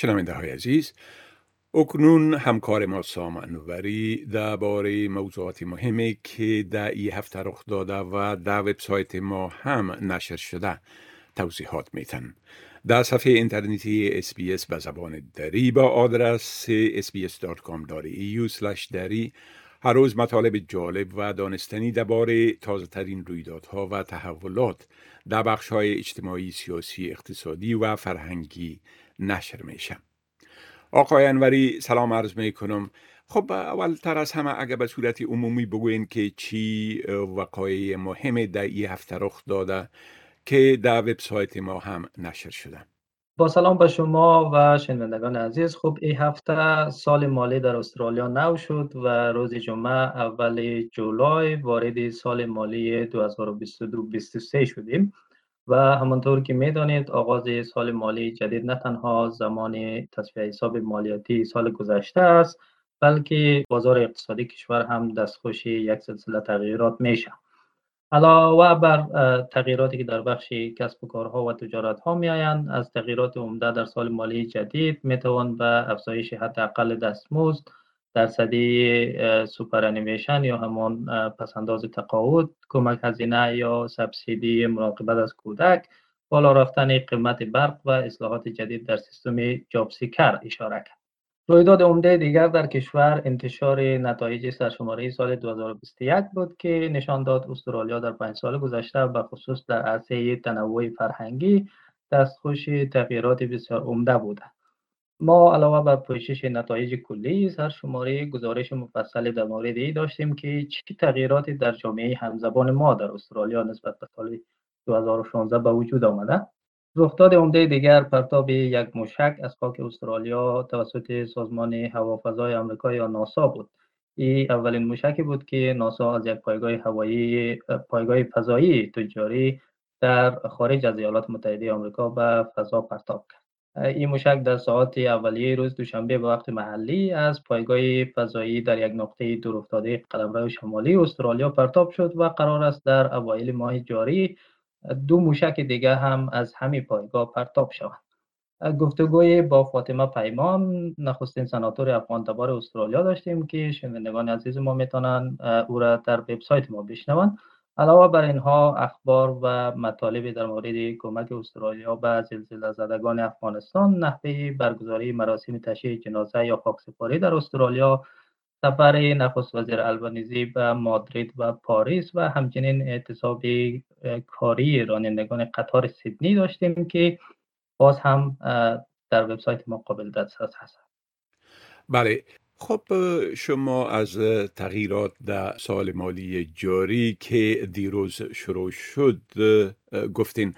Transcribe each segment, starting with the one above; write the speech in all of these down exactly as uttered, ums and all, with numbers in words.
شنونده های عزیز، اکنون همکار ما سامان وری در باره موضوعات مهمی که در این هفته رخ داده و در وبسایت ما هم نشر شده توضیحات میتن. در صفحه اینترنتی اس بی اس به زبان دری با آدرس اس بی اس دات کام دات ای یو اسلش دری هر روز مطالب جالب و دانستنی درباره تازه‌ترین رویدادها و تحولات در بخش‌های اجتماعی، سیاسی، اقتصادی و فرهنگی نشر میشه. آقای انوری سلام عرض میکنم. خب اول تر از همه اگر به صورت عمومی بگوین که چی وقایع مهم در این هفته رخ داده که در وبسایت ما هم نشر شدن. با سلام به شما و شنوندگان عزیز. خب این هفته سال مالی در استرالیا نو شد و روز جمعه اول جولای وارد سال مالی دو هزار و بیست و دو بیست و سه شدیم و همانطور که میدانید آغاز سال مالی جدید نه تنها زمان تصفیه حساب مالیاتی سال گذشته است، بلکه بازار اقتصادی کشور هم دستخوش یک سلسله تغییرات میشه. علاوه بر تغییراتی که در بخش کسب و کارها و تجارت ها می آیند، از تغییرات عمده در سال مالی جدید می توان به افزایش حداقل دستمزد، درصدی سوپرانیمیشن یا همان پسنداز تقاعد، کمک هزینه یا سبسیدی مراقبت از کودک، بالا رفتن قیمت برق و اصلاحات جدید در سیستم جابسیکر اشاره کرد. رویداد عمده دیگر در کشور انتشار نتایج سرشماره سال دو هزار و بیست و یک بود که نشان داد استرالیا در پنج سال گذشته به خصوص در عرصه تنوع فرهنگی دستخوش تغییرات بسیار عمده بود. ما علاوه بر پوشش نتایج کلی سرشماره گزارش مفصل در مورد این داشتیم که چه تغییراتی در جامعه همزبان ما در استرالیا نسبت به سال دو هزار و شانزده به وجود آمده. رخداد عمده دیگر پرتاب یک موشک از خاک استرالیا توسط سازمان هوافضای آمریکا یا ناسا بود. این اولین موشکی بود که ناسا از یک پایگاه هوایی پایگاه فضایی تجاری در خارج از ایالات متحده آمریکا به فضا پرتاب کرد. این موشک در ساعات اولیه روز دوشنبه به وقت محلی از پایگاه فضایی در یک نقطه دورافتاده قلمرو شمالی استرالیا پرتاب شد و قرار است در اوایل ماه جاری دو موشک دیگر هم از همین پایگاه پرتاب شوند. گفتگوی با فاطمه پیمان نخستین سناتور افغان تبار استرالیا داشتیم که شنوندگان عزیز ما میتونن او را در وبسایت ما بشنوند. علاوه بر اینها اخبار و مطالب در مورد کمک استرالیا به زلزله زدگان افغانستان، نحوه برگزاری مراسم تشییع جنازه یا خاکسپاری در استرالیا، سفر نخست وزیر البانیزی به مادرید و پاریس و همچنین اعتصاب کاری رانندگان قطار سیدنی داشتیم که باز هم در وبسایت ما قابل دسترس هست. بله، خب شما از تغییرات در سال مالی جاری که دیروز شروع شد گفتین.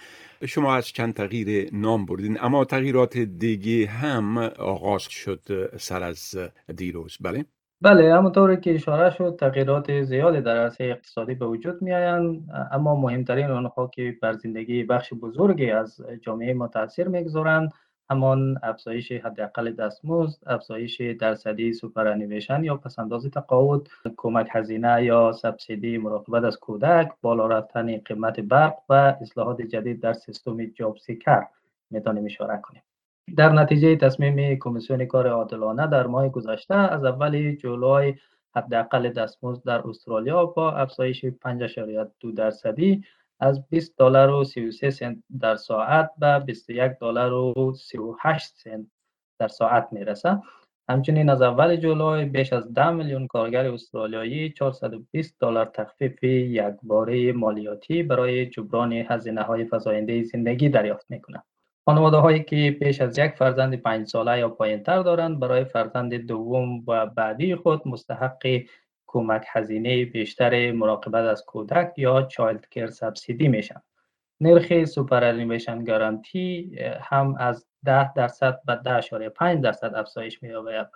شما از چند تغییر نام بردین، اما تغییرات دیگه هم آغاز شد سر از دیروز. بله؟ بله، همونطور که اشاره شد تغییرات زیادی در عرصه اقتصادی به وجود می آیند، اما مهمترین آنها که بر زندگی بخش بزرگی از جامعه ما تاثیر می گذارند همان افزایش حداقل دستمزد، افزایش درصدی سوپرانیمیشن یا پسنداز تقاعد، کمک هزینه یا سبسیدی مراقبت از کودک، بالا رفتن قیمت برق و اصلاحات جدید در سیستم جابسیکر می توانیم اشاره کنیم. در نتیجه تصمیم کمیسیون کار عادلانه در ماه گذشته از اول جولای حداقل دستمزد در استرالیا با افزایش پنج ممیز دو درصدی از بیست دلار و سی و سه سنت در ساعت به بیست و یک دلار و سی و هشت سنت در ساعت میرسه. همچنین از اول جولای بیش از ده میلیون کارگر استرالیایی چهارصد و بیست دلار تخفیف یکباره مالیاتی برای جبران هزینه‌های فزاینده زندگی دریافت میکنند. خانواده هایی که پیش از یک فرزند پنج ساله یا پایین تر دارند برای فرزند دوم و بعدی خود مستحق کمک هزینه بیشتر مراقبت از کودک یا چایلد کیر سبسیدی میشن. نرخ سوپرانیمیشن گارانتی هم از ده درصد به ده ممیز پنج درصد افزایش می‌یابد،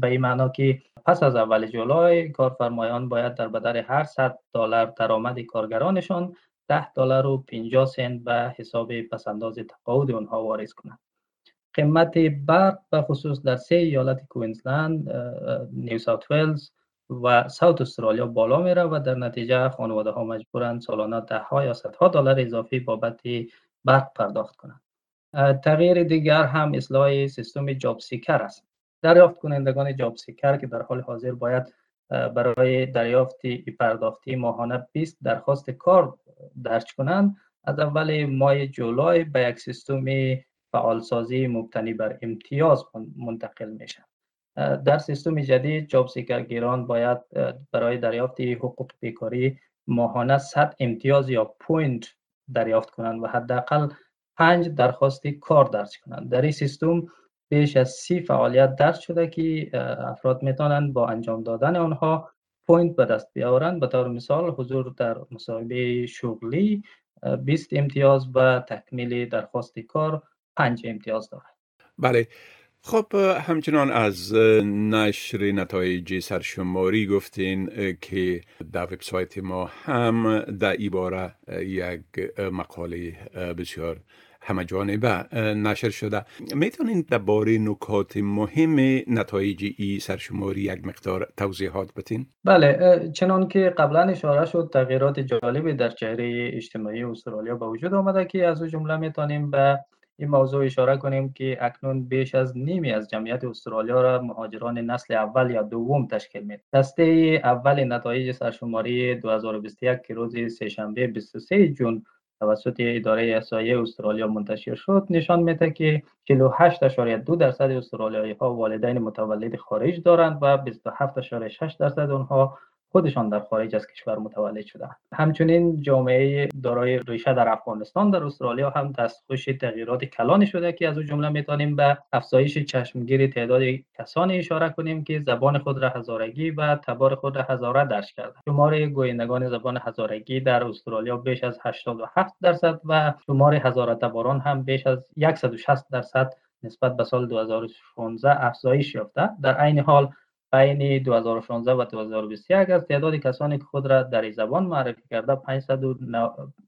به این معنا که پس از اول جولای کارفرمایان باید در بدل هر صد دلار درآمد کارگرانشان ده دلار و پنجاه سنت به حساب پسنداز تقاعد اونها واریز کنند. قیمت برق به خصوص در سه ایالت کوینزلند، نیو ساوت ولز و ساوت استرالیا بالا میره و در نتیجه خانواده ها مجبورند سالانه ده ها یا صدها دلار اضافی بابت برق پرداخت کنند. تغییر دیگر هم اصلاح سیستم جاب سیکر است. دریافت کنندگان جاب سیکر که در حال حاضر باید برای دریافت پرداختی ماهانه بیست درخواست کار درج کنند، از اول ماه جولای به یک سیستم فعالسازی مبتنی بر امتیاز منتقل میشن. در سیستم جدید جاب سیکر گیران باید برای دریافت حقوق بیکاری ماهانه صد امتیاز یا پوینت دریافت کنند و حداقل پنج درخواست کار درج کنند. در این سیستم بیش از سی فعالیت درج شده که افراد میتونن با انجام دادن آنها پوینت به دست بیاورند. به طور مثال حضور در مصاحبه شغلی بیست امتیاز و تکمیل درخواست کار پنج امتیاز دارد. بله، خب همچنان از نشر نتایج سرشماری گفتین که در وبسایت ما هم در این باره یک مقاله بسیار همه جانبه نشر شده. میتونین درباره نکات مهم نتایج این سرشماری یک مقدار توضیحات بدین؟ بله، چنان که قبلا اشاره شد تغییرات جالبی در چهره اجتماعی استرالیا به وجود آمده که از جمله میتونیم به این موضوع اشاره کنیم که اکنون بیش از نیمی از جمعیت استرالیا را مهاجران نسل اول یا دوم تشکیل می‌دهد. دسته اول نتایج سرشماری دو هزار و بیست و یک که روز سه‌شنبه بیست و سوم ژوئن توسط اداره احصائیه استرالیا منتشر شد نشان می‌دهد که چهل و هشت ممیز دو درصد استرالیایی‌ها والدین متولد خارج دارند و بیست و هفت ممیز شش درصد آنها خودشان در خارج از کشور متولد شدند. همچنین جامعه دارای ریشه در افغانستان در استرالیا هم دستخوش تغییرات کلانی شده که از اون جمله میتونیم به افزایش چشمگیر تعداد کسانی اشاره کنیم که زبان خود را هزارگی و تبار خود را هزاره درج کردند. شمار گویندگان زبان هزارگی در استرالیا بیش از هشتاد و هفت درصد و شمار هزاره تباران هم بیش از صد و شصت درصد نسبت به سال دو هزار و شانزده افزایش یافته. در عین حال بین دو هزار و شانزده و دو هزار و بیست و یک از تعداد کسانی که خود را در زبان معرفی کرده پانصد و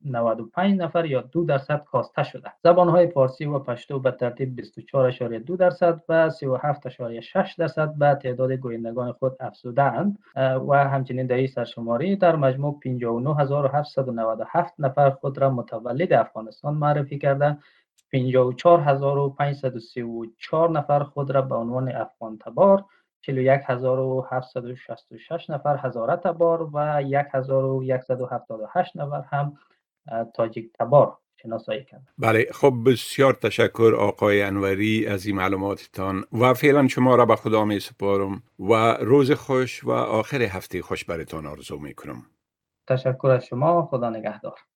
نود و پنج نفر یا دو درصد کاسته شده. زبان‌های فارسی و پشتو به ترتیب بیست و چهار ممیز دو درصد و سی و هفت ممیز شش درصد به تعداد گویندگان خود افزودند و همچنین در این سرشماری در مجموع پنجاه و نه هزار و هفتصد و نود و هفت نفر خود را متولد افغانستان معرفی کرده، پنجاه و چهار هزار و پانصد و سی و چهار نفر خود را به عنوان افغان تبار، چهل و یک هزار و هفتصد و شصت و شش نفر هزاره تبار و یک هزار و صد و هفتاد و هشت نفر هم تاجیک تبار شناسایی کردند. بله، خب بسیار تشکر آقای انوری از این معلوماتتان و فعلا شما را به خدا می سپارم و روز خوش و آخر هفته خوش براتان آرزو می کنم. تشکر از شما، خدا نگهدار.